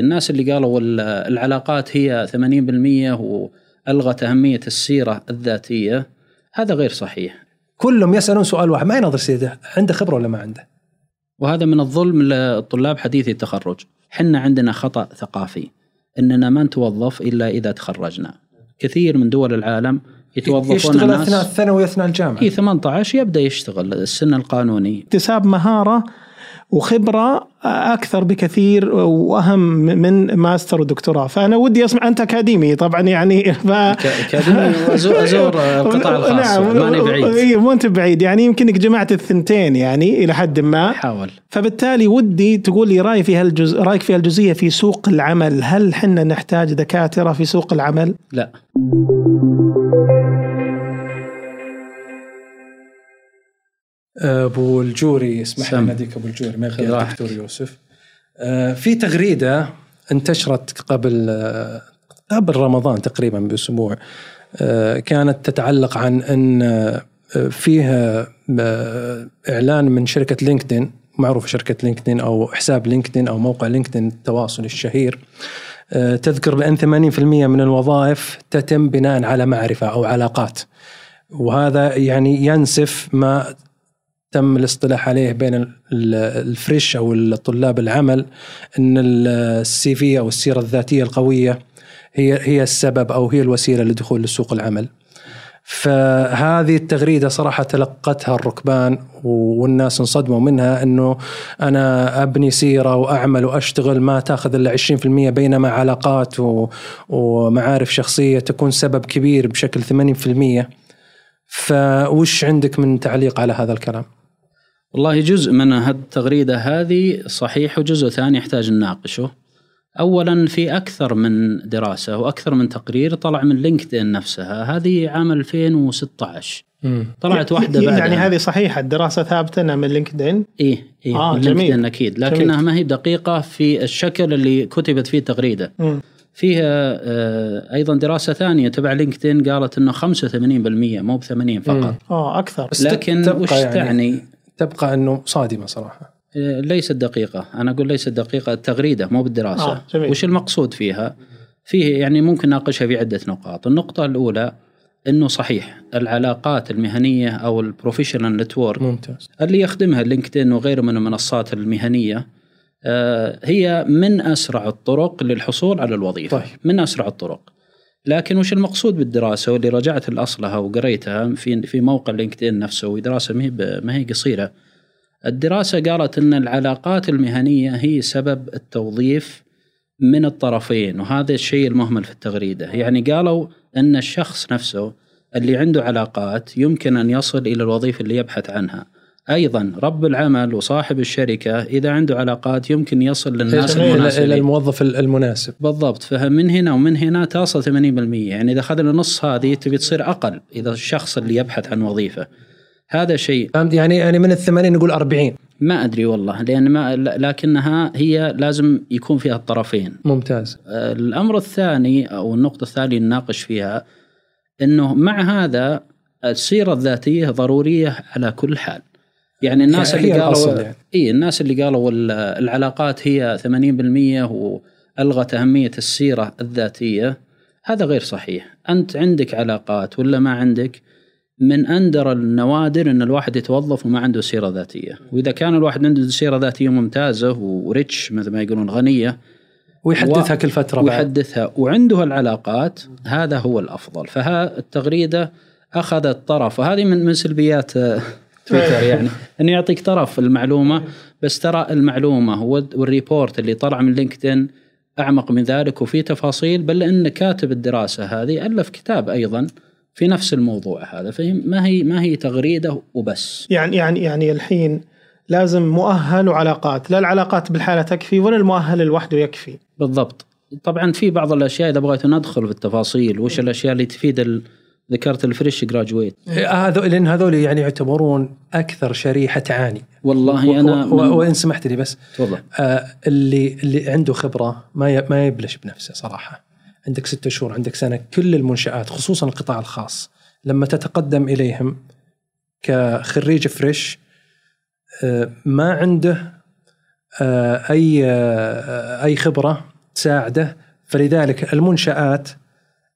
الناس اللي قالوا العلاقات هي 80% وألغت أهمية السيرة الذاتية، هذا غير صحيح. كلهم يسألون سؤال واحد، ما ينظر سيده عنده خبرة ولا ما عنده. وهذا من الظلم للطلاب حديثي التخرج. حنا عندنا خطأ ثقافي أننا ما نتوظف إلا إذا تخرجنا. كثير من دول العالم يتوظفون يشتغل الناس أثناء الثانوي أثناء الجامعة، في 18 يبدأ يشتغل السن القانوني. اكتساب مهارة وخبرة أكثر بكثير وأهم من ماستر ودكتوراه. فأنا ودي أسمع أنت أكاديمي طبعا، يعني أكاديمي أزور القطاع الخاص، ماني بعيد، مو أنت بعيد، يعني يمكنك جمعت الثنتين يعني إلى حد ما حاول. فبالتالي ودي تقول لي رأي في رأيك في هالجزئية في سوق العمل. هل حنا نحتاج دكاترة في سوق العمل؟ لا. أبو الجوري، اسمح لي ناديك أبو الجوري، ما يبقى دكتور يوسف. في تغريدة انتشرت قبل رمضان تقريبا بأسبوع، كانت تتعلق عن أن فيها إعلان من شركة لينكدين، معروفة شركة لينكدين أو حساب لينكدين أو موقع لينكدين التواصل الشهير، تذكر بأن 80% من الوظائف تتم بناء على معرفة أو علاقات، وهذا يعني ينسف ما تم الاصطلاح عليه بين الفريش أو الطلاب العمل، أن السي في أو السيرة الذاتية القوية هي السبب أو هي الوسيلة لدخول لسوق العمل. فهذه التغريدة صراحة تلقتها الركبان والناس انصدموا منها، أنه أنا أبني سيرة وأعمل وأشتغل ما تأخذ إلا 20%، بينما علاقات ومعارف شخصية تكون سبب كبير بشكل 80%. فوش عندك من تعليق على هذا الكلام؟ والله جزء من التغريدة هذه صحيح، وجزء ثاني يحتاج نناقشه. أولا، في أكثر من دراسة وأكثر من تقرير طلع من لينكدين نفسها، هذه عام 2016 طلعت واحدة بعدها. يعني هذه صحيحة الدراسة ثابتة من لينكدين؟ إيه من لينكدين أكيد، لكنها ما هي دقيقة في الشكل اللي كتبت فيه التغريدة. فيها أيضا دراسة ثانية تبع لينكدين قالت أنه 85% مو ب80 فقط، أكثر. لكن وش تعني؟ تبقى أنه صادمة صراحة. ليست دقيقة، أنا أقول ليست دقيقة التغريدة مو بالدراسة. وش المقصود فيها؟ فيه يعني ممكن ناقشها في عدة نقاط. النقطة الأولى أنه صحيح العلاقات المهنية أو البروفيشنال نتورك اللي يخدمها لينكدين وغيره من المنصات المهنية هي من أسرع الطرق للحصول على الوظيفة. طيب. من أسرع الطرق، لكن وش المقصود بالدراسة واللي رجعت لأصلها وقريتها في موقع لينكدين نفسه، ودراسة ما هي قصيرة. الدراسة قالت أن العلاقات المهنية هي سبب التوظيف من الطرفين، وهذا الشيء المهمل في التغريدة. يعني قالوا أن الشخص نفسه اللي عنده علاقات يمكن أن يصل إلى الوظيفة اللي يبحث عنها. أيضاً رب العمل وصاحب الشركة إذا عنده علاقات يمكن يصل للناس المناسبين، إلى الموظف المناسب بالضبط. فمن هنا ومن هنا تصل 80%، يعني إذا أخذنا نص هذه تبي تصير أقل إذا الشخص اللي يبحث عن وظيفة. هذا شيء يعني من 80 نقول 40، ما أدري والله، لأن لكنها هي لازم يكون فيها الطرفين. ممتاز. الأمر الثاني أو النقطة الثانية نناقش فيها أنه مع هذا السيرة الذاتية ضرورية على كل حال. يعني الناس اللي قالوا الناس اللي قالوا العلاقات هي 80% وألغت أهمية السيرة الذاتية، هذا غير صحيح. أنت عندك علاقات ولا ما عندك، من أندر النوادر أن الواحد يتوظف وما عنده سيرة ذاتية. وإذا كان الواحد عنده سيرة ذاتية ممتازة وريتش مثل ما يقولون، غنية، ويحدثها كل فترة ويحدثها وعنده العلاقات، هذا هو الأفضل. فها التغريدة أخذت طرف، وهذه من سلبيات تويتر يعني أنه يعطيك طرف المعلومة، بس ترى المعلومة والريبورت اللي طلع من لينكدين أعمق من ذلك وفي تفاصيل، بل أن كاتب الدراسة هذه ألف كتاب أيضا في نفس الموضوع هذا. فما هي تغريدة وبس. يعني الحين لازم مؤهل وعلاقات، لا العلاقات بالحالة تكفي ولا المؤهل لوحده يكفي. بالضبط. طبعا في بعض الأشياء إذا بغيت ندخل في التفاصيل، وش الأشياء اللي تفيد ذكرت الفريش جراجويت هذول، لأن هذول يعني يعتبرون أكثر شريحة تعاني. والله أنا وإن سمحت لي بس تفضل. اللي عنده خبرة ما يبلش بنفسه صراحة. عندك 6 شهور، عندك سنة، كل المنشآت خصوصا القطاع الخاص لما تتقدم إليهم كخريج فريش ما عنده أي خبرة تساعده، فلذلك المنشآت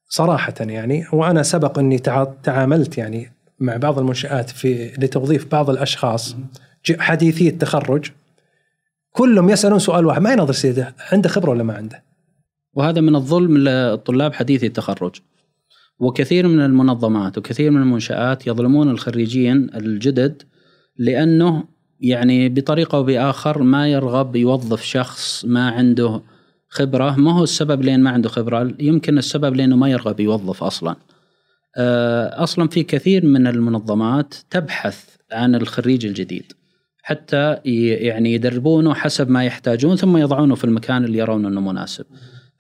صراحة يعني، وأنا سبق أني تعاملت يعني مع بعض المنشآت لتوظيف بعض الأشخاص حديثي التخرج، كلهم يسألون سؤال واحد، ما ينظر سيده عنده خبرة ولا ما عنده. وهذا من الظلم للطلاب حديثي التخرج، وكثير من المنظمات وكثير من المنشآت يظلمون الخريجين الجدد، لأنه يعني بطريقة أو بآخر ما يرغب يوظف شخص ما عنده خبرة. ما هو السبب لأن ما عنده خبرة؟ يمكن السبب لأنه ما يرغب يوظف أصلا. أصلا في كثير من المنظمات تبحث عن الخريج الجديد حتى يعني يدربونه حسب ما يحتاجون، ثم يضعونه في المكان اللي يرون أنه مناسب.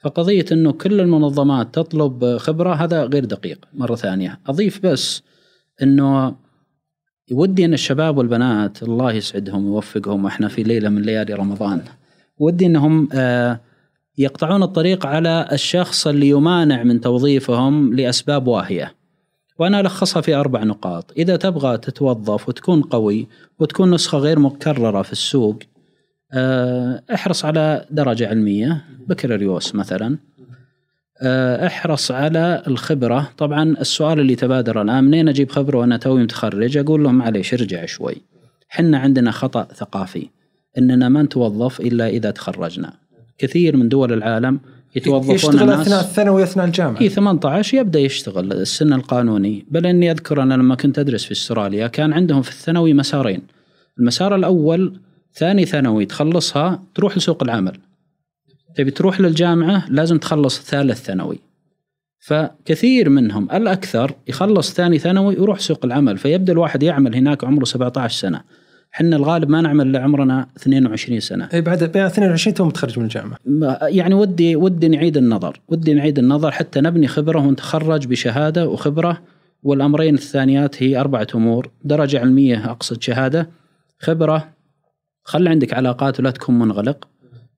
فقضية أنه كل المنظمات تطلب خبرة هذا غير دقيق. مرة ثانية أضيف بس أنه ودي أن الشباب والبنات الله يسعدهم ويوفقهم، وإحنا في ليلة من ليالي رمضان، ودي أنهم يقطعون الطريق على الشخص اللي يمانع من توظيفهم لأسباب واهية، وأنا ألخصها في 4 نقاط. إذا تبغى تتوظف وتكون قوي وتكون نسخة غير مكررة في السوق، احرص على درجة علمية بكالوريوس مثلا، احرص على الخبرة. طبعا السؤال اللي تبادر الآن، منين أجيب خبرة وأنا توي متخرج؟ أقول لهم معليش ارجع شوي، حنا عندنا خطأ ثقافي أننا ما نتوظف إلا إذا تخرجنا. كثير من دول العالم يتوظفون يشتغل أثناء الثانوي وأثناء الجامعة، في 18 يبدأ يشتغل السن القانوني. بل أني أذكر أنا لما كنت أدرس في استراليا كان عندهم في الثانوي مسارين، المسار الأول ثاني ثانوي تخلصها تروح لسوق العمل، تبي تروح للجامعة لازم تخلص ثالث ثانوي. فكثير منهم الأكثر يخلص ثاني ثانوي ويروح سوق العمل، فيبدأ الواحد يعمل هناك عمره 17 سنة. حنا الغالب ما نعمل لعمرنا 22 سنة. أي بعد 22 توم تخرج من الجامعة. يعني ودي نعيد النظر، حتى نبني خبرة ونتخرج بشهادة وخبرة. والأمرين الثانيات هي 4 أمور، درجة علمية أقصد شهادة، خبرة، خلي عندك علاقات ولا تكون منغلق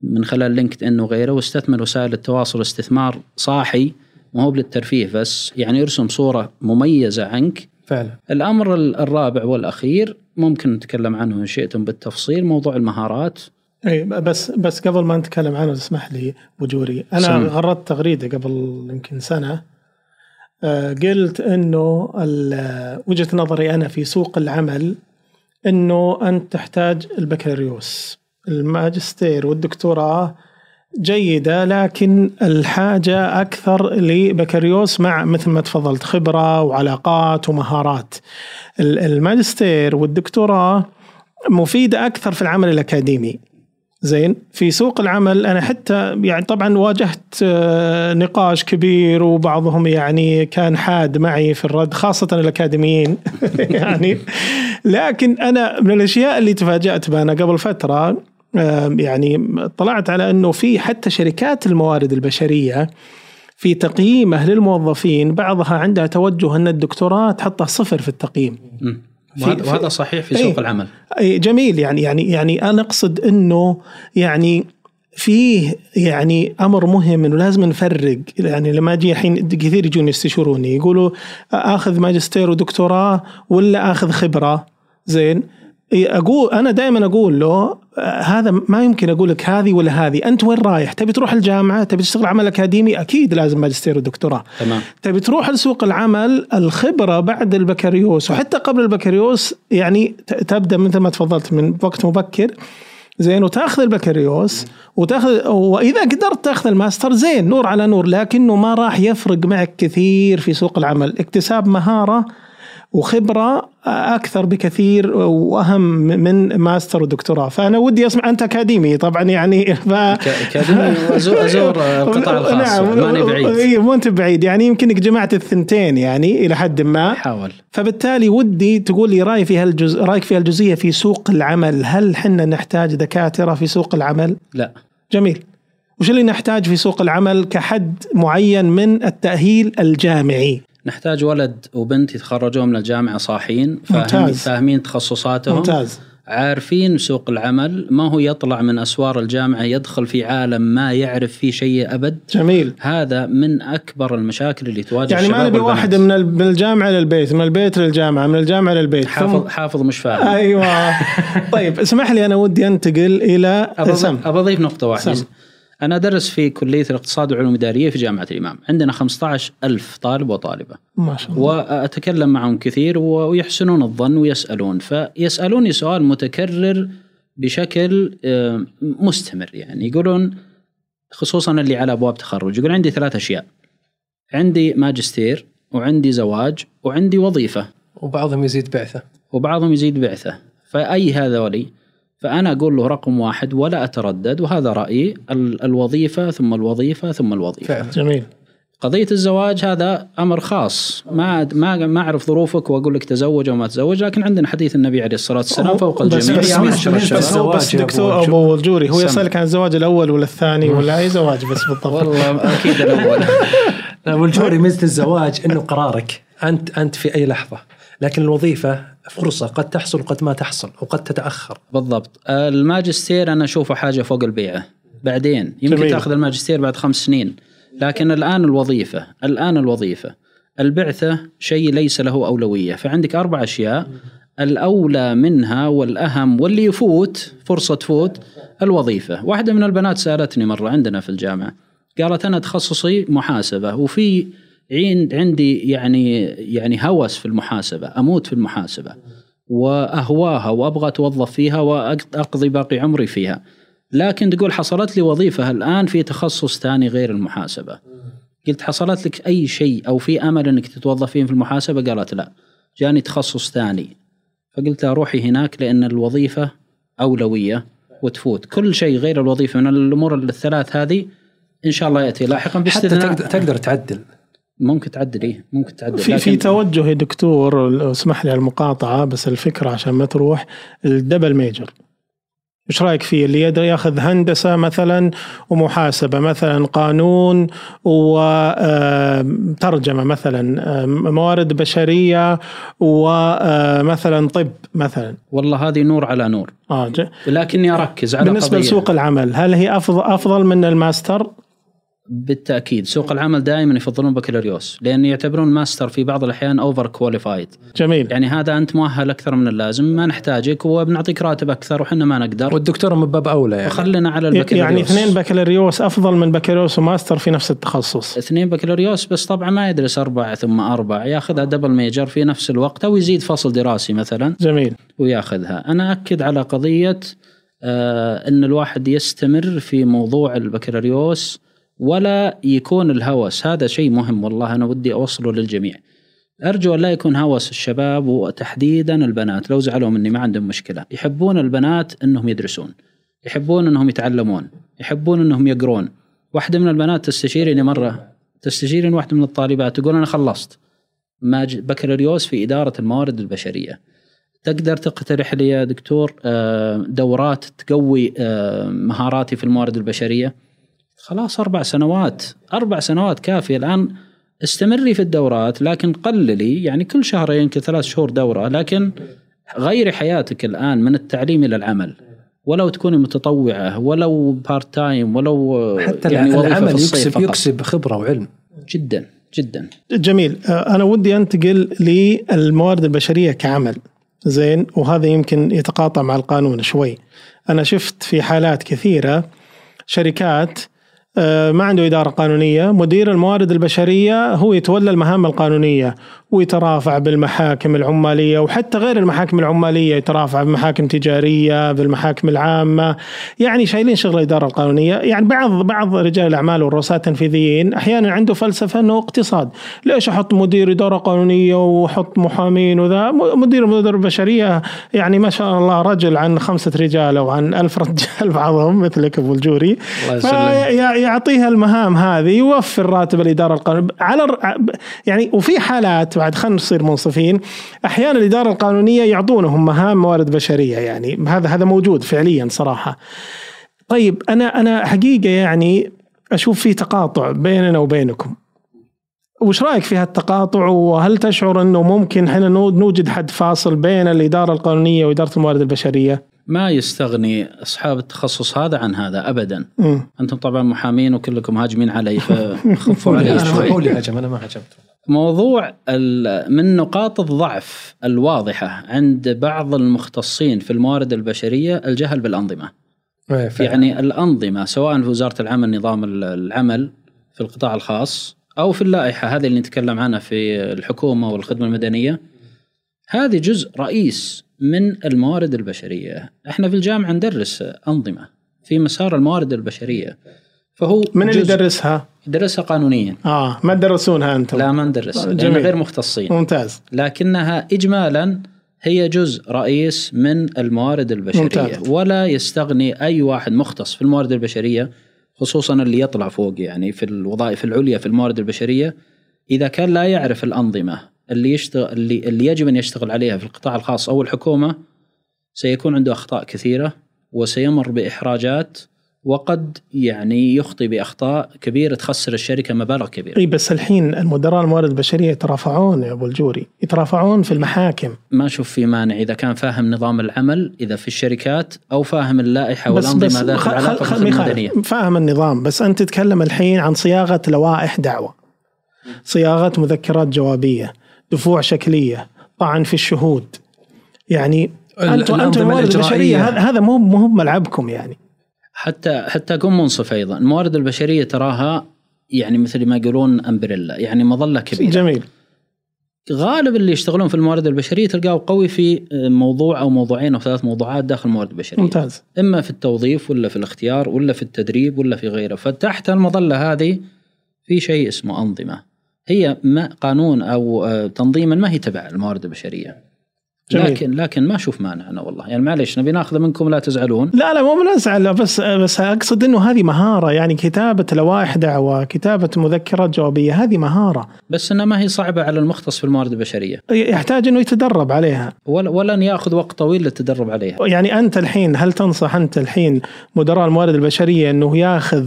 من خلال لينكدين وغيره، واستثمر وسائل التواصل استثمار صاحي، ما هو للترفيه بس، يعني ارسم صورة مميزة عنك فعلا. الأمر الرابع والأخير ممكن نتكلم عنه إن شئتم بالتفصيل، موضوع المهارات. أي بس قبل ما نتكلم عنه اسمح لي أبو جوري، أنا غردت تغريدة قبل يمكن سنة، قلت إنه وجهة نظري أنا في سوق العمل إنه أنت تحتاج البكالوريوس، الماجستير والدكتوراه جيدة، لكن الحاجة أكثر لبكالوريوس مع مثل ما تفضلت خبرة وعلاقات ومهارات. الماجستير والدكتوراه مفيدة أكثر في العمل الأكاديمي. زين، في سوق العمل أنا حتى يعني طبعا واجهت نقاش كبير، وبعضهم يعني كان حاد معي في الرد، خاصة الأكاديميين يعني. لكن أنا من الأشياء اللي تفاجأت بها قبل فترة، يعني طلعت على أنه في حتى شركات الموارد البشرية في تقييمه للموظفين بعضها عندها توجه أن الدكتوراه تحطه 0 في التقييم، وهذا صحيح في سوق العمل. أي جميل، يعني أنا أقصد أنه يعني فيه يعني أمر مهم أنه لازم نفرق. يعني لما أجي الحين كثير يجون يستشوروني يقولوا أخذ ماجستير ودكتوراه ولا أخذ خبرة. زين، أقول أنا دائما أقول له هذا ما يمكن أقول لك هذه ولا هذه، أنت وين رايح؟ تبي تروح الجامعة، تبي تشتغل عمل أكاديمي، أكيد لازم ماجستير ودكتوراه. تمام. تبي تروح لسوق العمل، الخبرة بعد البكالوريوس وحتى قبل البكالوريوس، يعني تبدأ مثل ما تفضلت من وقت مبكر. زين، وتأخذ البكالوريوس وتأخذ، وإذا قدرت تأخذ الماستر زين، نور على نور، لكنه ما راح يفرق معك كثير في سوق العمل، اكتساب مهارة وخبرة أكثر بكثير وأهم من ماستر ودكتوراه. فأنا ودي أسمع، أنت أكاديمي طبعا يعني أكاديمي وأزور القطاع الخاص، ماني بعيد، مو أنت بعيد يعني، يمكنك جمعت الثنتين يعني إلى حد ما حاول. فبالتالي ودي تقول لي رأي في هالجزء، رأيك في هالجزئية في سوق العمل، هل حنا نحتاج دكاترة في سوق العمل؟ لا. جميل، وش اللي نحتاج في سوق العمل كحد معين من التأهيل الجامعي؟ نحتاج ولد وبنت يتخرجون من الجامعة صاحين، فاهمين تخصصاتهم، ممتاز، عارفين سوق العمل، ما هو يطلع من أسوار الجامعة يدخل في عالم ما يعرف فيه شيء أبد. جميل، هذا من أكبر المشاكل اللي تواجه يعني الشباب. يعني ما نبي واحد من الجامعة للبيت، من البيت للجامعة، من الجامعة للبيت، حافظ مش فاهم. أيوة. طيب اسمح لي أنا ودي أنتقل إلى سم. أضيف نقطة واحدة. أنا أدرس في كلية الاقتصاد والعلوم الإدارية في جامعة الإمام، عندنا 15000 طالب وطالبة ما شاء الله، وأتكلم معهم كثير ويحسنون الظن ويسألون، فيسألوني سؤال متكرر بشكل مستمر. يعني يقولون، خصوصا اللي على أبواب تخرج، يقول عندي 3 أشياء، عندي ماجستير وعندي زواج وعندي وظيفة، وبعضهم يزيد بعثة. فأي هذا ولي؟ فأنا أقول له رقم واحد ولا أتردد، وهذا رأيي، الوظيفة ثم الوظيفة ثم الوظيفة. جميل. قضية الزواج هذا أمر خاص، ما أعرف ظروفك وأقول لك تزوج أو ما تزوج، لكن عندنا حديث النبي عليه الصلاة والسلام فوق الجميع. بس دكتور أبو الجوري هو يسألك عن الزواج الأول ولا الثاني ولا أي زواج؟ بس بالضبط. والله أكيد الأول. أبو الجوري ميزة الزواج إنه قرارك أنت في أي لحظة، لكن الوظيفة فرصة قد تحصل قد ما تحصل وقد تتأخر. بالضبط. الماجستير أنا أشوفه حاجة فوق البيعة، بعدين يمكن جميل. تأخذ الماجستير بعد 5 سنين، لكن الآن الوظيفة. البعثة شيء ليس له أولوية. فعندك 4 أشياء، الأولى منها والأهم واللي يفوت فرصة تفوت الوظيفة. واحدة من البنات سألتني مرة عندنا في الجامعة، قالت أنا تخصصي محاسبة، وفي عندي يعني هوس في المحاسبة، أموت في المحاسبة وأهواها وأبغى أتوظف فيها وأقضي باقي عمري فيها، لكن تقول حصلت لي وظيفة الآن في تخصص ثاني غير المحاسبة. قلت حصلت لك أي شيء أو في أمل أنك تتوظفين في المحاسبة؟ قالت لا، جاني تخصص ثاني. فقلت لها روحي هناك، لأن الوظيفة أولوية وتفوت كل شيء غير الوظيفة. من الأمور الثلاث هذه إن شاء الله يأتي لاحقا باستثناء. حتى تقدر تعدل، ممكن تعدل في توجه يا دكتور، اسمح لي المقاطعة بس الفكرة عشان ما تروح. الدبل ميجر ايش رايك فيه؟ اللي يدري ياخذ هندسة مثلا ومحاسبة مثلا، قانون وترجمة مثلا، موارد بشرية ومثلا طب مثلا. والله هذه نور على نور، لكني اركز على بالنسبة قضية. لسوق العمل هل هي افضل من الماستر؟ بالتأكيد. سوق العمل دائما يفضلون بكالوريوس، لأن يعتبرون ماستر في بعض الأحيان أوفر كواليفايد. جميل. يعني هذا أنت مؤهل أكثر من اللازم، ما نحتاجك وبنعطيك راتب أكثر وحنا ما نقدر، والدكتورة من باب أولى يعني. وخلنا على البكالوريوس. يعني 2 بكالوريوس أفضل من بكالوريوس وماستر في نفس التخصص. 2 بكالوريوس بس طبعا ما يدرس 4 ثم 4، ياخذها دبل ميجر في نفس الوقت، أو يزيد فصل دراسي مثلا. جميل. وياخذها. أنا أكد على قضية أن الواحد يستمر في موضوع البكالوريوس ولا يكون الهوس. هذا شيء مهم والله، أنا ودي أوصله للجميع. أرجو أن لا يكون هوس الشباب وتحديدا البنات، لو زعلوا مني ما عندهم مشكلة. يحبون البنات أنهم يدرسون، يحبون أنهم يتعلمون، يحبون أنهم يقرون. واحدة من البنات تستشيرني واحدة من الطالبات، تقول أنا خلصت بكالوريوس في إدارة الموارد البشرية، تقدر تقترح لي يا دكتور دورات تقوي مهاراتي في الموارد البشرية؟ خلاص 4 سنوات كافية الآن، استمري في الدورات، لكن قللي يعني كل 2 ل 3 شهور دورة، لكن غيري حياتك الآن من التعليم إلى العمل، ولو تكوني متطوعة، ولو بارت تايم، ولو حتى يعني العمل يكسب خبرة وعلم. جدا جدا جميل. أنا ودي أنتقل للموارد البشرية كعمل زين، وهذا يمكن يتقاطع مع القانون شوي. أنا شفت في حالات كثيرة شركات ما عنده إدارة قانونية، مدير الموارد البشرية هو يتولى المهام القانونية، ويترافع بالمحاكم العمالية، وحتى غير المحاكم العمالية يترافع بالمحاكم التجارية، بالمحاكم العامة، يعني شايلين شغل الإدارة القانونية. يعني بعض رجال الأعمال والرؤساء التنفيذيين أحيانا عنده فلسفة إنه اقتصاد، ليش أحط مدير إدارة قانونية وأحط محامين وذا؟ مدير بشرية يعني ما شاء الله رجل عن 5 رجال أو عن 1000 رجال بعضهم مثلك أبو الجوري، يعطيها المهام هذه، يوفر راتب الإدارة القانونية على يعني. وفي حالات بعد خلينا نصير منصفين، أحيانا الإدارة القانونية يعطونهم مهام موارد بشرية، يعني هذا موجود فعليا صراحة. طيب أنا حقيقة يعني أشوف في تقاطع بيننا وبينكم، وش رأيك في هالتقاطع؟ وهل تشعر أنه ممكن حين نوجد حد فاصل بين الإدارة القانونية وإدارة الموارد البشرية؟ ما يستغني أصحاب التخصص هذا عن هذا أبدا. أنتم طبعا محامين وكلكم هاجمين علي، فخفوا علي شوي. أنا ما هاجمت. موضوع من نقاط الضعف الواضحة عند بعض المختصين في الموارد البشرية الجهل بالأنظمة. يعني الأنظمة سواء في وزارة العمل، نظام العمل في القطاع الخاص، أو في اللائحة هذه اللي نتكلم عنها في الحكومة والخدمة المدنية، هذه جزء رئيس من الموارد البشرية. احنا في الجامعة ندرس أنظمة في مسار الموارد البشرية، فهو من اللي يدرسها قانونيا. ما تدرسونها أنتم؟ لا ما ندرسها، لأننا غير مختصين. ممتاز. لكنها إجمالا هي جزء رئيس من الموارد البشرية. ممتاز. ولا يستغني أي واحد مختص في الموارد البشرية، خصوصا اللي يطلع فوق يعني في الوظائف العليا في الموارد البشرية، إذا كان لا يعرف الأنظمة اللي يجب أن يشتغل عليها في القطاع الخاص أو الحكومة، سيكون عنده أخطاء كثيرة وسيمر بإحراجات، وقد يعني يخطي بأخطاء كبيرة تخسر الشركة مبالغ كبيرة. بس الحين المدراء الموارد البشرية يترافعون يا أبو الجوري، يترافعون في المحاكم. ما أشوف في مانع إذا كان فاهم نظام العمل إذا في الشركات، أو فاهم اللائحة والأنظمة ذات العلاقة المدنية، فاهم النظام. بس أنت تتكلم الحين عن صياغة لوائح دعوة، صياغة مذكرات جوابية، دفوع شكلية، طعن في الشهود. يعني أنتم الموارد البشرية هذا مو ملعبكم يعني. حتى أكون منصف أيضا، الموارد البشرية تراها يعني مثل ما يقولون أمبريلا، يعني مظلة كبيرة. جميل. غالب اللي يشتغلون في الموارد البشرية تلقاه قوي في موضوع أو موضوعين أو 3 موضوعات داخل الموارد البشرية. ممتاز. إما في التوظيف ولا في الاختيار ولا في التدريب ولا في غيره. فتحت المظلة هذه في شيء اسمه أنظمة، هي ما قانون أو تنظيما ما هي تبع الموارد البشرية. جميل. لكن ما أشوف مانع أنا والله، يعني معليش نبي ناخذ منكم، لا تزعلون. لا مو بنزعل، بس أقصد إنه هذه مهارة، يعني كتابة لوائح دعوة، كتابة مذكرات جوابية، هذه مهارة، بس إنها ما هي صعبة على المختص في الموارد البشرية، يحتاج إنه يتدرب عليها، ولن يأخذ وقت طويل للتدرب عليها. يعني أنت الحين هل تنصح أنت الحين مدراء الموارد البشرية إنه يأخذ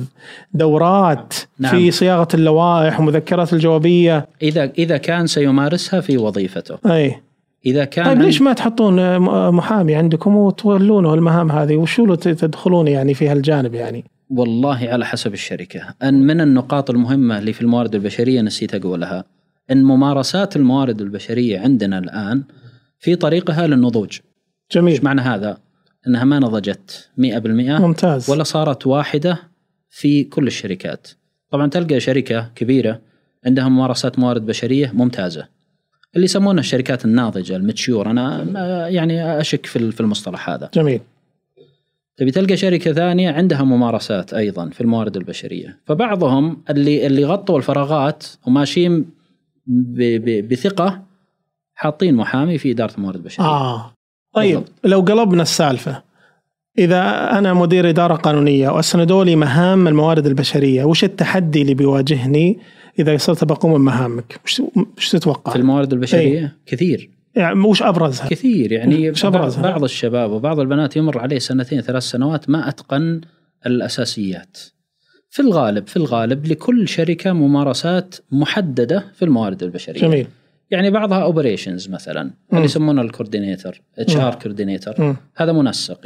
دورات؟ نعم. في صياغة اللوائح ومذكرات الجوابية إذا كان سيمارسها في وظيفته. أي. إذا كان. طيب ليش ما تحطون محامي عندكم وتولونه المهام هذه، وشو تدخلون يعني في هالجانب يعني؟ والله على حسب الشركة. أن من النقاط المهمة اللي في الموارد البشرية نسيت أقولها، أن ممارسات الموارد البشرية عندنا الآن في طريقها للنضوج. جميل. إيش معنى هذا؟ أنها ما نضجت 100%. ممتاز. ولا صارت واحدة في كل الشركات. طبعا تلقى شركة كبيرة عندها ممارسات موارد بشرية ممتازة، اللي يسمونها الشركات الناضجة المتشور، أنا يعني أشك في المصطلح هذا. جميل. تبي تلقى شركة ثانية عندها ممارسات أيضا في الموارد البشرية، فبعضهم اللي غطوا الفراغات وماشيين بثقة حاطين محامي في إدارة الموارد البشرية. طيب بالضبط. لو قلبنا السالفة، إذا أنا مدير إدارة قانونية وأسندوا لي مهام الموارد البشرية، وش التحدي اللي بيواجهني إذا صرت بقوم بمهامك؟ وش تتوقع في الموارد البشرية؟ أي. كثير يعني. وش أبرزها؟ كثير يعني. بعض الشباب وبعض البنات يمر عليه 2-3 سنوات ما أتقن الأساسيات. في الغالب لكل شركة ممارسات محددة في الموارد البشرية. جميل. يعني بعضها أوبريشنز مثلا، اللي يسمونه الكوردينيتر، HR كوردينيتر، هذا منسق.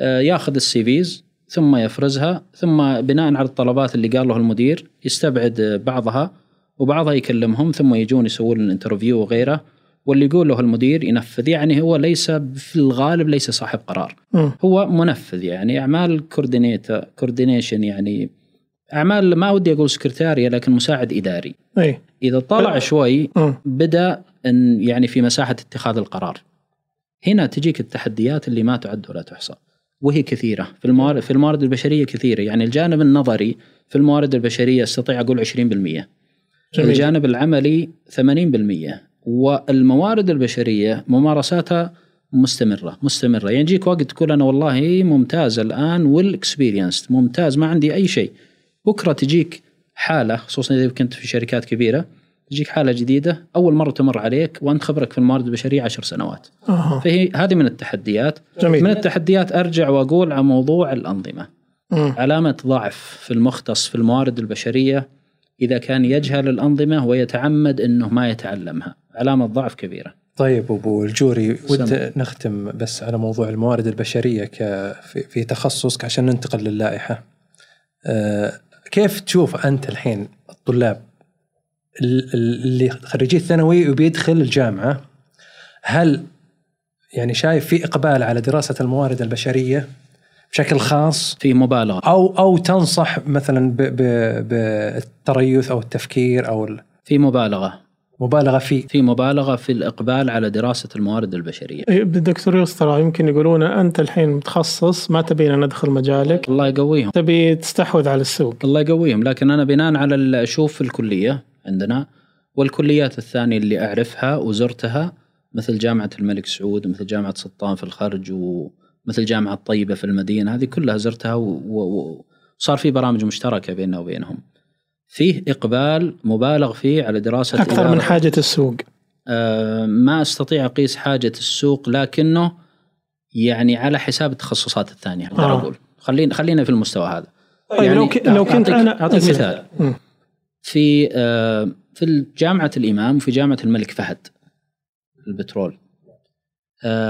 ياخذ الCVs ثم يفرزها، ثم بناء على الطلبات اللي قال له المدير يستبعد بعضها يكلمهم، ثم يجون يسوون الانترفيو وغيره، واللي يقول له المدير ينفذ. يعني هو ليس في الغالب ليس صاحب قرار، هو منفذ. يعني أعمال كوردينيشن، يعني أعمال ما ودي أقول سكرتارية، لكن مساعد إداري. إذا طلع شوي بدأ أن يعني في مساحة اتخاذ القرار. هنا تجيك التحديات اللي ما تعد ولا تحصى، وهي كثيرة في الموارد البشرية كثيرة. يعني الجانب النظري في الموارد البشرية استطيع أقول 20%، الجانب العملي 80%، والموارد البشرية ممارساتها مستمرة. يعني يجيك وقت تقول أنا والله ممتاز الآن والاكسبيرينس ممتاز ما عندي أي شيء، بكرة تجيك حالة، خصوصا إذا كنت في شركات كبيرة تجيك حالة جديدة أول مرة تمر عليك وأنت خبرك في الموارد البشرية 10 سنوات. فهي هذه من التحديات. من التحديات أرجع وأقول على موضوع الأنظمة. علامة ضعف في المختص في الموارد البشرية إذا كان يجهل الأنظمة ويتعمد أنه ما يتعلمها، علامة ضعف كبيرة. طيب أبو الجوري، ود نختم بس على موضوع الموارد البشرية في تخصصك عشان ننتقل للائحة. كيف تشوف أنت الحين الطلاب اللي خريجي الثانوي وبيدخل الجامعة، هل يعني شايف في إقبال على دراسة الموارد البشرية بشكل خاص، في مبالغة، أو تنصح مثلا بالتريث أو التفكير أو في مبالغة في مبالغة في الإقبال على دراسة الموارد البشرية؟ الدكتور يسطر يمكن يقولون أنت الحين متخصص ما تبين أن أدخل مجالك، الله يقويهم، تبي تستحوذ على السوق، الله يقويهم. لكن أنا بناء على اللي أشوف الكلية عندنا والكليات الثانية اللي أعرفها وزرتها، مثل جامعة الملك سعود ومثل جامعة سلطان في الخرج ومثل جامعة طيبة في المدينة، هذه كلها زرتها وصار في برامج مشتركة بيننا وبينهم. فيه إقبال مبالغ فيه على دراسة أكثر من حاجة السوق. ما أستطيع أقيس حاجة السوق، لكنه يعني على حساب التخصصات الثانية أقدر أقول. خلينا في المستوى هذا. طيب يعني لو كنت أنا أعطيك مثال في جامعة الإمام وفي جامعة الملك فهد البترول،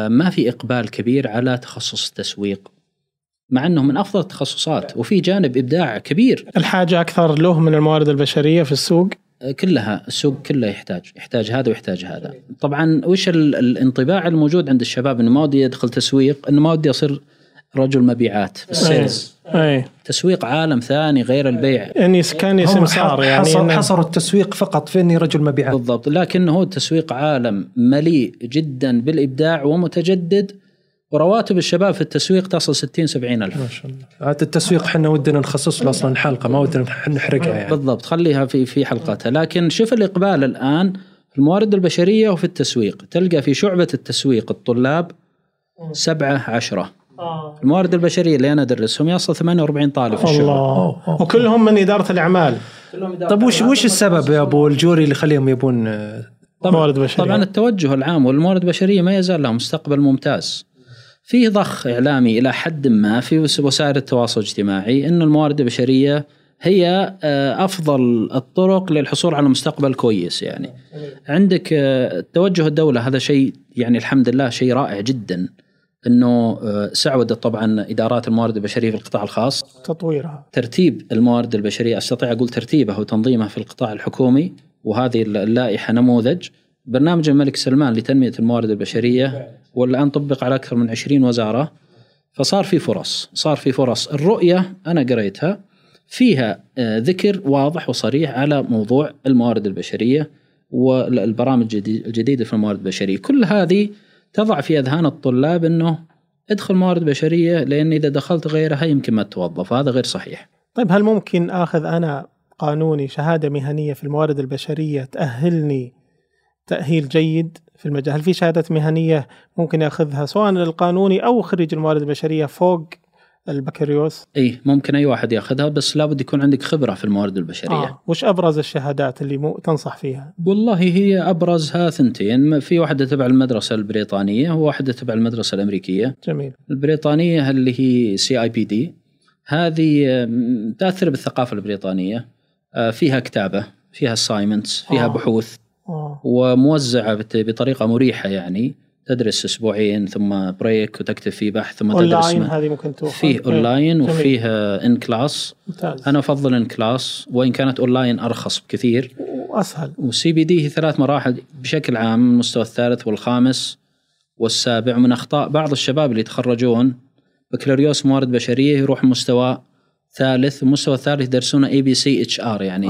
ما في إقبال كبير على تخصص التسويق، مع أنه من أفضل التخصصات وفي جانب إبداع كبير. الحاجة أكثر له من الموارد البشرية في السوق كلها، السوق كله يحتاج هذا ويحتاج هذا. طبعا وش الانطباع الموجود عند الشباب؟ أنه ما ودي يدخل تسويق، أنه ما ودي أصير رجل مبيعات بالسيلز. أي. تسويق عالم ثاني غير البيع. يعني كان يسمسار يعني حصر التسويق فقط في أني رجل مبيعات. بالضبط، لكن هو التسويق عالم مليء جدا بالإبداع ومتجدد، ورواتب الشباب في التسويق تصل 60-70 ألف. ما شاء الله. هذا التسويق حنا ودنا نخصص له أصلاً حلقة، ما ودنا نحرقها يعني. بالضبط، خليها في حلقاتها. لكن شوف الإقبال الآن في الموارد البشرية وفي التسويق، تلقى في شعبة التسويق الطلاب 7-10، الموارد البشرية اللي أنا أدرسهم يصل 48 طالب في الشغل. الله. وكلهم من إدارة الأعمال. طب وش السبب يا أبو الجوري اللي خليهم يبون موارد بشرية؟ طبعاً التوجه العام والموارد البشرية ما يزال لها مستقبل ممتاز. في ضخ إعلامي إلى حد ما في وسائل التواصل الاجتماعي أن الموارد البشرية هي أفضل الطرق للحصول على مستقبل كويس. يعني عندك توجه الدولة، هذا شيء يعني الحمد لله شيء رائع جدا، أنه سعودت طبعا إدارات الموارد البشرية في القطاع الخاص تطويرها، ترتيب الموارد البشرية أستطيع أقول ترتيبها وتنظيمها في القطاع الحكومي، وهذه اللائحة نموذج. برنامج الملك سلمان لتنمية الموارد البشرية والآن طبق على أكثر من 20 وزارة، فصار في فرص، الرؤية أنا قريتها فيها ذكر واضح وصريح على موضوع الموارد البشرية والبرامج الجديدة في الموارد البشرية. كل هذه تضع في أذهان الطلاب أنه ادخل موارد بشرية، لأن إذا دخلت غيرها يمكن ما تتوظف، هذا غير صحيح. طيب هل ممكن آخذ أنا قانوني شهادة مهنية في الموارد البشرية تأهلني تأهيل جيد في المجال؟ هل في شهادات مهنية ممكن يأخذها سواء القانوني أو خريج الموارد البشرية فوق البكالوريوس؟ إيه، ممكن أي واحد يأخذها، بس لابد يكون عندك خبرة في الموارد البشرية. وش أبرز الشهادات اللي تنصح فيها؟ والله هي أبرزها 2، في واحدة تبع المدرسة البريطانية وواحدة تبع المدرسة الأمريكية. جميل. البريطانية اللي هي CIPD، هذه تأثر بالثقافة البريطانية، فيها كتابة، فيها assignments، فيها بحوث، وموزعة بطريقة مريحة. يعني تدرس أسبوعين ثم بريك وتكتب فيه بحث ثم تدرس. هذه ممكن فيه أونلاين وفيها إن كلاس. أنا أفضل إن كلاس، وإن كانت أونلاين أرخص بكثير وأسهل. والسي بي دي هي 3 مراحل بشكل عام، المستوى 3 و5 و7. من أخطاء بعض الشباب اللي يتخرجون بكالوريوس موارد بشرية يروح مستوى ثالث، مستوى الثالث يدرسونه ABC HR يعني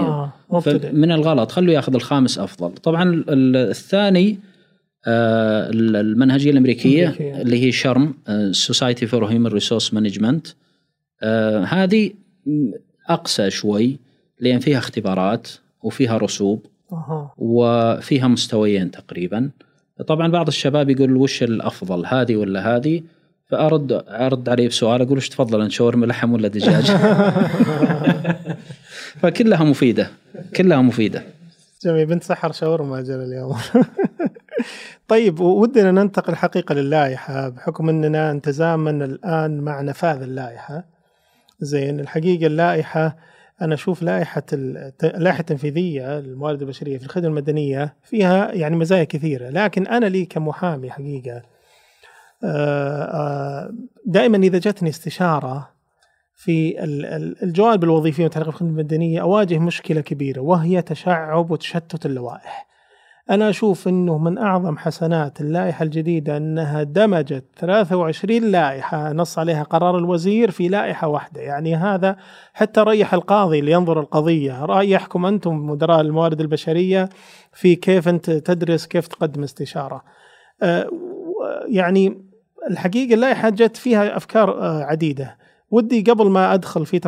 من الغلط، خلوا ياخذ الخامس أفضل. طبعا الثاني المنهجية الأمريكية اللي هي شرم Society for Human Resource Management، هذه أقسى شوي لأن فيها اختبارات وفيها رسوب وفيها مستويين تقريبا. طبعا بعض الشباب يقول وش الأفضل، هذه ولا هذه؟ فأرد عليه بسؤال أقول وش تفضل، أن شاورما لحم ولا دجاج؟ فكلها مفيدة، كلها مفيدة. جميل، بنت سحر شاورما أجل اليوم. طيب، ودنا ننتقل حقيقة للائحة، بحكم أننا نتزامن الآن مع نفاذ اللائحة. زين، الحقيقة اللائحة أنا أشوف لائحة تنفيذية للموارد البشرية في الخدمة المدنية فيها يعني مزايا كثيرة، لكن أنا لي كمحامي حقيقة دائما إذا جتني استشارة في الجوانب الوظيفية متعلقة بالخدمة المدنية أواجه مشكلة كبيرة، وهي تشعب وتشتت اللوائح. أنا أشوف أنه من أعظم حسنات اللائحة الجديدة أنها دمجت 23 لائحة نص عليها قرار الوزير في لائحة واحدة، يعني هذا حتى ريح القاضي اللي ينظر القضية، ريحكم أنتم مدراء الموارد البشرية في كيف أنت تدرس، كيف تقدم استشارة. يعني الحقيقة اللائحة جت فيها أفكار عديدة. ودي قبل ما أدخل في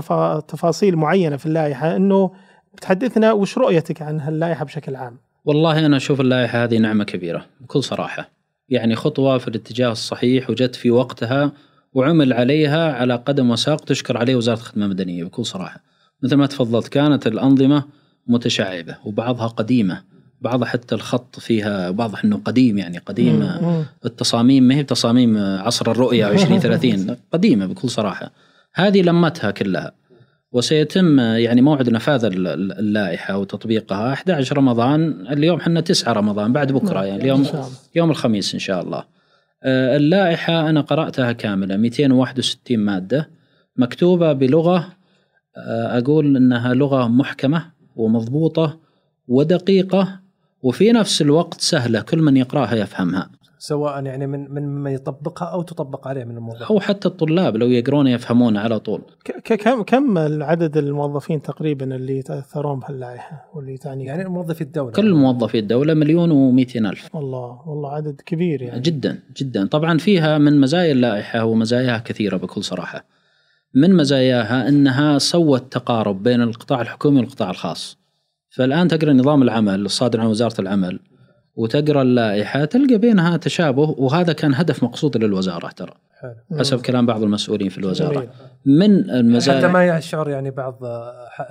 تفاصيل معينة في اللائحة أنه بتحدثنا وش رؤيتك عن هاللائحة بشكل عام. والله أنا أشوف اللائحة هذه نعمة كبيرة بكل صراحة، يعني خطوة في الاتجاه الصحيح وجت في وقتها وعمل عليها على قدم وساق، تشكر عليه وزارة الخدمة المدنية بكل صراحة. مثل ما تفضلت كانت الأنظمة متشعبة وبعضها قديمة، بعضها حتى الخط فيها بعضها أنه قديم، يعني قديمة التصاميم، ما هي تصاميم عصر الرؤية 2030، قديمة بكل صراحة. هذه لمتها كلها، وسيتم يعني موعد نفاذ اللائحة وتطبيقها 11 رمضان، اليوم حنا 9 رمضان، بعد بكرة يعني اليوم يوم الخميس إن شاء الله. اللائحة أنا قرأتها كاملة 261 مادة مكتوبة بلغة أقول أنها لغة محكمة ومضبوطة ودقيقة وفي نفس الوقت سهلة، كل من يقرأها يفهمها، سواء يعني من يطبقها أو تطبق عليه من الموظف، أو حتى الطلاب لو يقرون يفهمون على طول. كم عدد الموظفين تقريبا اللي يتأثرون بهاللائحة واللي تعني يعني موظفي الدولة؟ كل موظفي الدولة 1,200,000. والله عدد كبير يعني، جدا جدا. طبعا فيها من مزايا اللائحة ومزاياها كثيرة بكل صراحة. من مزاياها أنها سوت تقارب بين القطاع الحكومي والقطاع الخاص، فالآن تقرأ نظام العمل الصادر عن وزارة العمل وتقرأ اللائحة تلقى بينها تشابه، وهذا كان هدف مقصود للوزارة ترى حسب كلام بعض المسؤولين في الوزارة. جميل. من المزايا حتى ما يشعر يعني بعض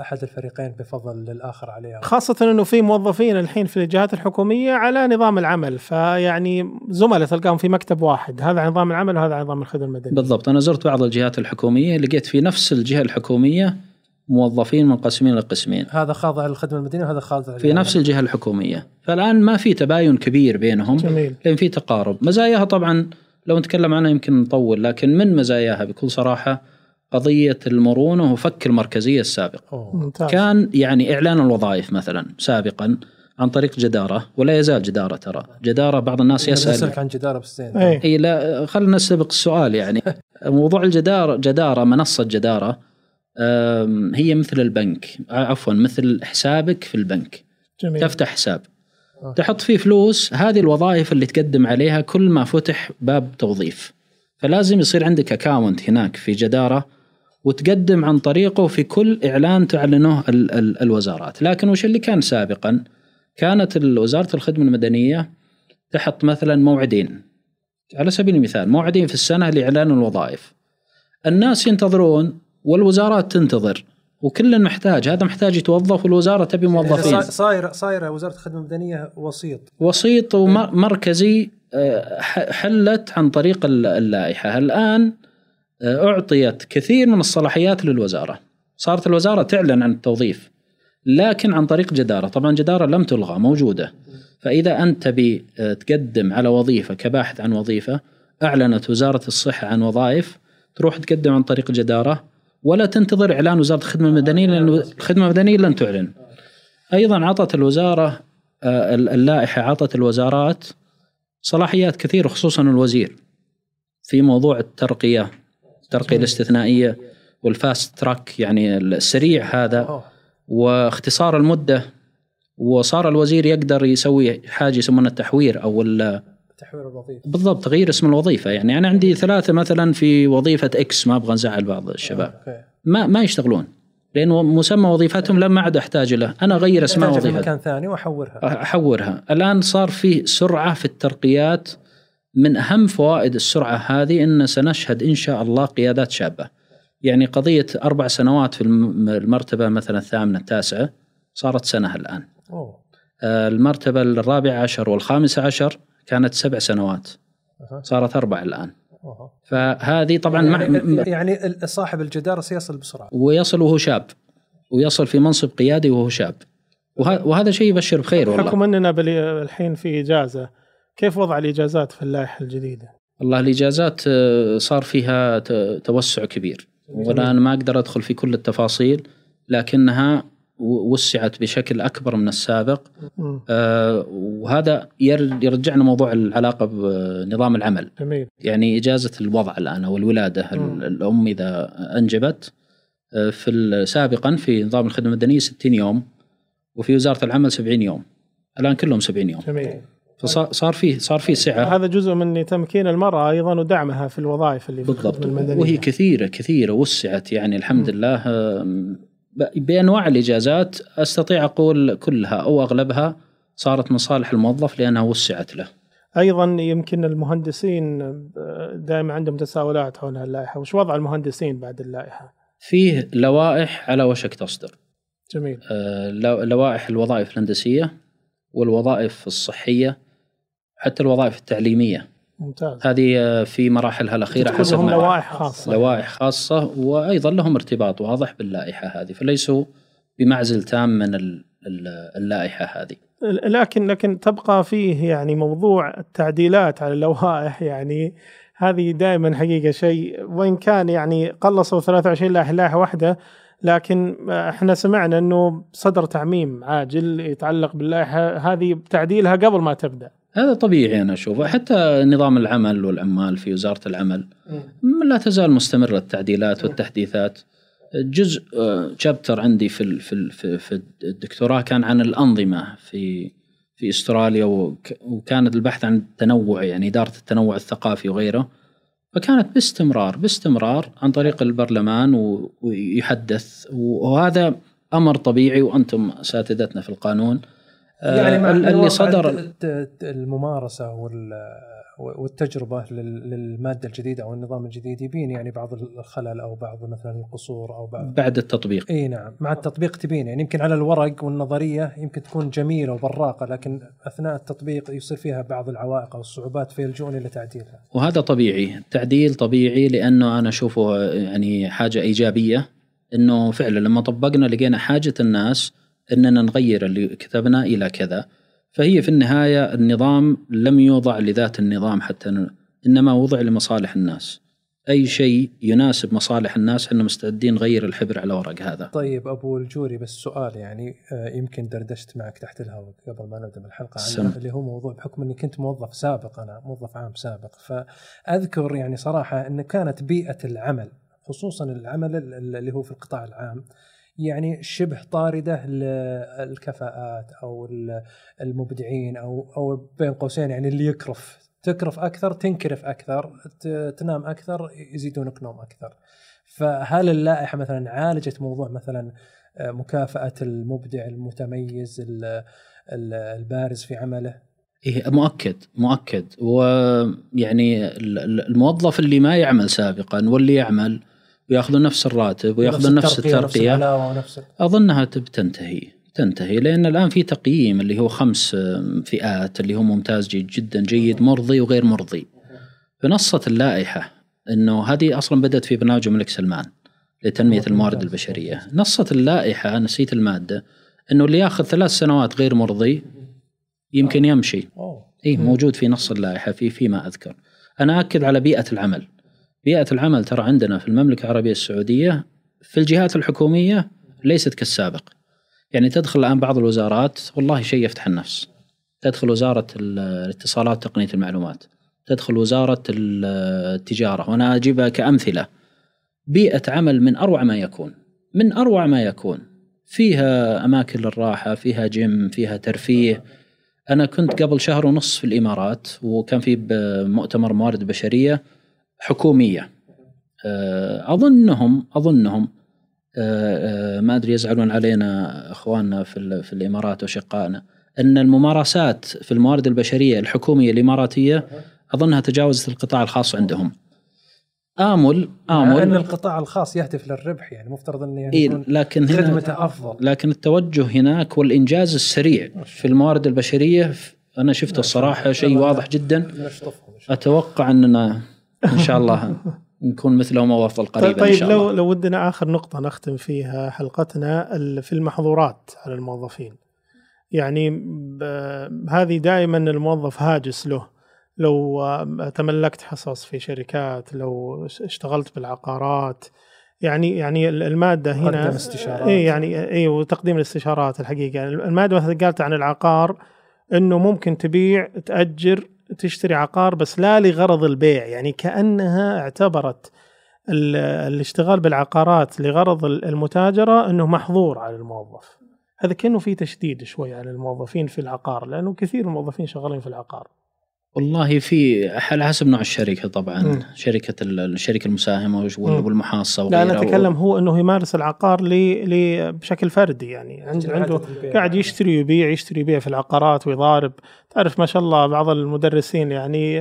أحد الفريقين بفضل للآخر عليها، خاصة أنه في موظفين الحين في الجهات الحكومية على نظام العمل، فيعني زملاء تلقاهم في مكتب واحد، هذا نظام العمل وهذا نظام الخدمة المدنية. بالضبط، أنا زرت بعض الجهات الحكومية لقيت في نفس الجهة الحكومية موظفين منقسمين لقسمين، هذا خاضع للخدمة المدنية وهذا خاضع في نفس الجهة الحكومية، فالآن ما في تباين كبير بينهم. جميل. لأن في تقارب. مزاياها طبعا لو نتكلم عنها يمكن نطول، لكن من مزاياها بكل صراحة قضية المرونة وفك المركزية السابق. كان يعني إعلان الوظائف مثلا سابقا عن طريق جدارة، ولا يزال جدارة ترى، جدارة بعض الناس يسأل عن جدارة بالسين. أي لا، خلنا نسبق السؤال يعني. موضوع الجدارة، جدارة منصة جدارة هي مثل البنك، عفوا مثل حسابك في البنك. جميل. تفتح حساب تحط فيه فلوس، هذه الوظائف اللي تقدم عليها كل ما فتح باب توظيف فلازم يصير عندك اكاونت هناك في جدارة وتقدم عن طريقه في كل إعلان تعلنه الوزارات. لكن وش اللي كان سابقا؟ كانت وزارة الخدمة المدنية تحط مثلا موعدين، على سبيل المثال موعدين في السنة لإعلان الوظائف، الناس ينتظرون والوزارات تنتظر، وكل محتاج، هذا محتاج يتوظف والوزارة تبي موظفين. صايرة وزارة الخدمة المدنية وسيط ومركزي، حلت عن طريق اللائحة. الآن أعطيت كثير من الصلاحيات للوزارة، صارت الوزارة تعلن عن التوظيف لكن عن طريق جدارة. طبعا جدارة لم تلغى، موجودة، فإذا أنت تبي تقدم على وظيفة كباحث عن وظيفة، أعلنت وزارة الصحة عن وظائف، تروح تقدم عن طريق جدارة ولا تنتظر إعلان وزارة الخدمة المدنية، لأن الخدمة المدنية لن تعلن. أيضا عطت الوزارة اللائحة عطت الوزارات صلاحيات كثيرة، خصوصا الوزير في موضوع الترقية الاستثنائية والفاست تراك يعني السريع هذا واختصار المدة، وصار الوزير يقدر يسوي حاجة يسمونها التحوير أو تحوير الوظيفة بالضبط، تغيير اسم الوظيفة. يعني أنا عندي 3 مثلا في وظيفة إكس، ما أبغى نزعل بعض الشباب ما يشتغلون لأنه مسمى وظيفتهم لما عاد أحتاج له، أنا أغير اسمها وظيفتهم مكان ثاني وأحورها الآن صار في سرعة في الترقيات. من أهم فوائد السرعة هذه أن سنشهد إن شاء الله قيادات شابة، يعني قضية 4 سنوات في المرتبة مثلا 8 و 9 صارت سنة الآن. المرتبة 14 و 15 كانت 7 سنوات صارت 4 الآن. فهذه طبعا يعني صاحب الجدارة سيصل بسرعة، ويصل وهو شاب، ويصل في منصب قيادي وهو شاب، وهذا شيء يبشر بخير. والله حكم أننا الحين في إجازة، كيف وضع الإجازات في اللائحة الجديدة؟ والله الإجازات صار فيها توسع كبير، وأنا ما أقدر أدخل في كل التفاصيل، لكنها وسعت بشكل أكبر من السابق. وهذا يرجعنا موضوع العلاقة بنظام العمل. جميل. يعني إجازة الوضع الآن أو الولادة الأم إذا أنجبت، في سابقا في نظام الخدمة المدنية 60 يوم وفي وزارة العمل 70 يوم، الآن كلهم 70 يوم. جميل. صار فيه سعة. هذا جزء من تمكين المرأة أيضا ودعمها في الوظائف اللي بالضبط المدنية، وهي كثيرة وسعت يعني الحمد لله بأنواع الإجازات. أستطيع أقول كلها أو أغلبها صارت من صالح الموظف لأنها وسعت له. أيضا يمكن المهندسين دائما عندهم تساؤلات حول اللائحة، وش وضع المهندسين بعد اللائحة؟ فيه لوائح على وشك تصدر. جميل. لوائح الوظائف الهندسية والوظائف الصحية حتى الوظائف التعليمية. ممتاز. هذه في مراحلها الأخيرة حسب ما لوائح خاصة. لوائح خاصة، وأيضا لهم ارتباط واضح باللائحة هذه، فليسوا بمعزل تام من اللائحة هذه. لكن تبقى فيه يعني موضوع التعديلات على اللوائح، يعني هذه دائما حقيقة شيء، وإن كان يعني قلصوا 23 لائحة واحدة، لكن احنا سمعنا انه صدر تعميم عاجل يتعلق باللائحة هذه بتعديلها قبل ما تبدأ. هذا طبيعي أنا أشوفه، حتى نظام العمل والعمال في وزارة العمل لا تزال مستمرة التعديلات والتحديثات. جزء شابتر عندي في الدكتوراه كان عن الأنظمة في استراليا، وكان البحث عن التنوع، يعني إدارة التنوع الثقافي وغيره، فكانت باستمرار عن طريق البرلمان ويحدث، وهذا أمر طبيعي. وأنتم أساتذتنا في القانون، يعني اللي صدر الممارسة والتجربة للمادة الجديدة أو النظام الجديد يبين يعني بعض الخلل أو بعض مثلا القصور أو بعد التطبيق. إيه نعم، مع التطبيق تبين، يعني يمكن على الورق والنظرية يمكن تكون جميلة وبراقة، لكن أثناء التطبيق يصير فيها بعض العوائق أو الصعوبات فيلجؤون إلى تعديلها، وهذا طبيعي. التعديل طبيعي لأنه أنا أشوفه يعني حاجة إيجابية، إنه فعلا لما طبقنا لقينا حاجة الناس أننا نغير اللي كتبنا إلى كذا. فهي في النهاية النظام لم يوضع لذات النظام حتى، إنما وضع لمصالح الناس. أي شيء يناسب مصالح الناس احنا مستعدين نغير الحبر على ورق هذا. طيب أبو الجوري، بس سؤال يعني يمكن دردشت معك تحت الهواء قبل ما نبدأ الحلقة عن اللي هو موضوع، بحكم أني كنت موظف سابق، أنا موظف عام سابق، فأذكر يعني صراحة أن كانت بيئة العمل خصوصا العمل اللي هو في القطاع العام يعني شبه طاردة للكفاءات أو المبدعين أو بين قوسين يعني اللي تكرف أكثر، تنكرف أكثر، تنام أكثر، يزيدونك نوم أكثر. فهل اللائحة مثلا عالجت موضوع مثلا مكافأة المبدع المتميز البارز في عمله؟ إيه مؤكد، ويعني الموظف اللي ما يعمل سابقا واللي يعمل ويأخذون نفس الراتب ويأخذون نفس الترقية ونفس أظنها تنتهي، لأن الآن في تقييم اللي هو 5 فئات اللي هو ممتاز، جدا جيد، مرضي وغير مرضي. فنصت اللائحة أنه هذه أصلا بدأت في برنامج الملك سلمان لتنمية الموارد البشرية. نصت اللائحة، نسيت المادة، أنه اللي يأخذ 3 سنوات غير مرضي يمكن يمشي. إيه موجود في نص اللائحة فيما أذكر. أنا أؤكد على بيئة العمل ترى عندنا في المملكة العربية السعودية في الجهات الحكومية ليست كالسابق. يعني تدخل الآن بعض الوزارات والله شيء يفتح النفس، تدخل وزارة الاتصالات تقنية المعلومات، تدخل وزارة التجارة، وأنا أجيبها كأمثلة، بيئة عمل من أروع ما يكون، من أروع ما يكون، فيها أماكن للراحة، فيها جيم، فيها ترفيه. أنا كنت قبل شهر ونص في الإمارات، وكان في مؤتمر موارد بشرية حكومية، أظنهم ما أدري يزعلون علينا أخواننا في الإمارات وشقائنا، أن الممارسات في الموارد البشرية الحكومية الإماراتية أظنها تجاوزت القطاع الخاص عندهم. آمل أن القطاع الخاص يهدف للربح، يعني مفترض أن يكون لكن خدمته أفضل، لكن التوجه هناك والإنجاز السريع في الموارد البشرية أنا شفته الصراحة شيء واضح جدا. أتوقع أننا إن شاء الله نكون مثلهم أو أفضل قريبا. طيب إن شاء الله. لو ودنا آخر نقطة نختم فيها حلقتنا في المحظورات على الموظفين، يعني هذه دائما الموظف هاجس له، لو تملكت حصص في شركات، لو اشتغلت بالعقارات، يعني المادة هنا اي وتقديم الاستشارات. الحقيقة المادة مثلا قالت عن العقار انه ممكن تبيع، تأجر، تشتري عقار، بس لا لغرض البيع، يعني كأنها اعتبرت الاشتغال بالعقارات لغرض المتاجرة انه محظور على الموظف. هذا كأنه في تشديد شوي على الموظفين في العقار، لانه كثير الموظفين شغالين في العقار. والله في على حسب نوع الشركة طبعا. الشركة المساهمة والمحاصة. لا أنا أتكلم هو أنه يمارس العقار بشكل فردي، يعني عنده قاعد يشتري ويبيع، يشتري ويبيع في العقارات ويضارب. تعرف ما شاء الله بعض المدرسين يعني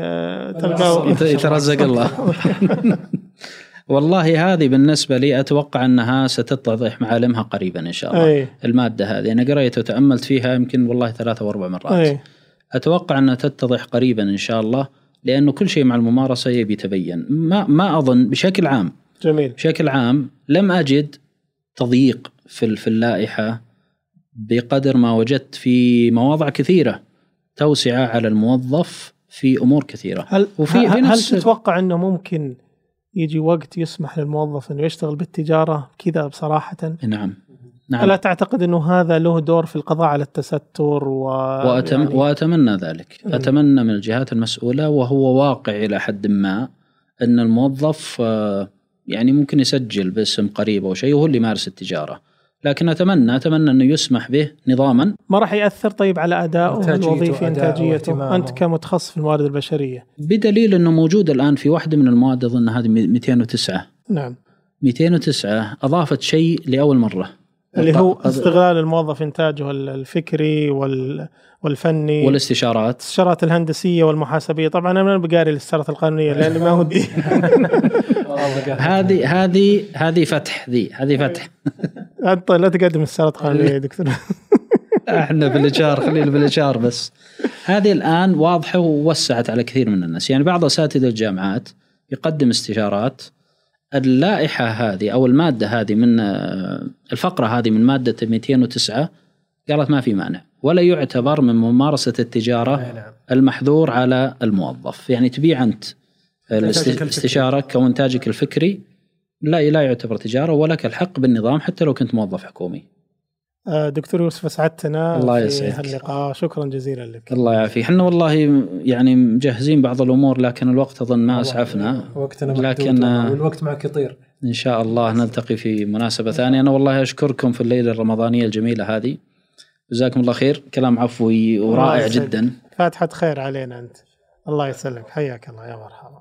تلقاه يترزق الله. والله هذه بالنسبة لي أتوقع أنها ستتضح معالمها قريبا إن شاء الله. المادة هذه أنا قرأت وتأملت فيها يمكن والله 3 أو 4 مرات. أتوقع أنها تتضح قريبا إن شاء الله، لأنه كل شيء مع الممارسة يبي يتبين. ما أظن بشكل عام. جميل. بشكل عام لم أجد تضييق في اللائحة بقدر ما وجدت في مواضع كثيرة توسعة على الموظف في أمور كثيرة. هل تتوقع أنه ممكن يجي وقت يسمح للموظف أنه يشتغل بالتجارة كذا بصراحة؟ نعم. ألا تعتقد أنه هذا له دور في القضاء على التستر وأتمنى ذلك. أتمنى من الجهات المسؤولة، وهو واقع إلى حد ما، أن الموظف يعني ممكن يسجل باسم قريب أو شيء وهو اللي يمارس التجارة، لكن أتمنى أنه يسمح به نظاما. ما راح يأثر طيب على أدائه الوظيفي، إنتاجيته، أنت كمتخصص في الموارد البشرية؟ بدليل أنه موجود الآن في واحدة من المواد، أظن هذه 209. نعم 209 أضافت شيء لأول مرة، اللي هو استغلال الموظف إنتاجه الفكري والفني، والاستشارات الهندسية والمحاسبية. طبعا أنا بقاري الاستشارات القانونية لأني ما ودي. هذه فتح، هذه فتح. أنت لا تقدم استشارات قانونية يا دكتور. احنا بالإشار، خلينا بالإشار بس. هذه الآن واضحة ووسعت على كثير من الناس، يعني بعض أساتذة الجامعات يقدم استشارات. اللائحة هذه أو المادة هذه من الفقرة هذه من مادة 209 قالت ما في مانع، ولا يعتبر من ممارسة التجارة المحظور على الموظف. يعني تبيع أنت استشارك وإنتاجك الفكري، لا يعتبر تجارة، ولك الحق بالنظام حتى لو كنت موظف حكومي. دكتور يوسف أسعدتنا في هاللقاء، شكرا جزيلا لك. الله يعافيك. احنا والله يعني مجهزين بعض الأمور، لكن الوقت أظن ما أسعفنا، لكن الوقت معك يطير. إن شاء الله نلتقي في مناسبة ثانية. أنا والله أشكركم في الليلة الرمضانية الجميلة هذه، جزاكم الله خير. كلام عفوي ورائع جدا، فاتحة خير علينا أنت. الله يسلمك، حياك الله يا مرحبا.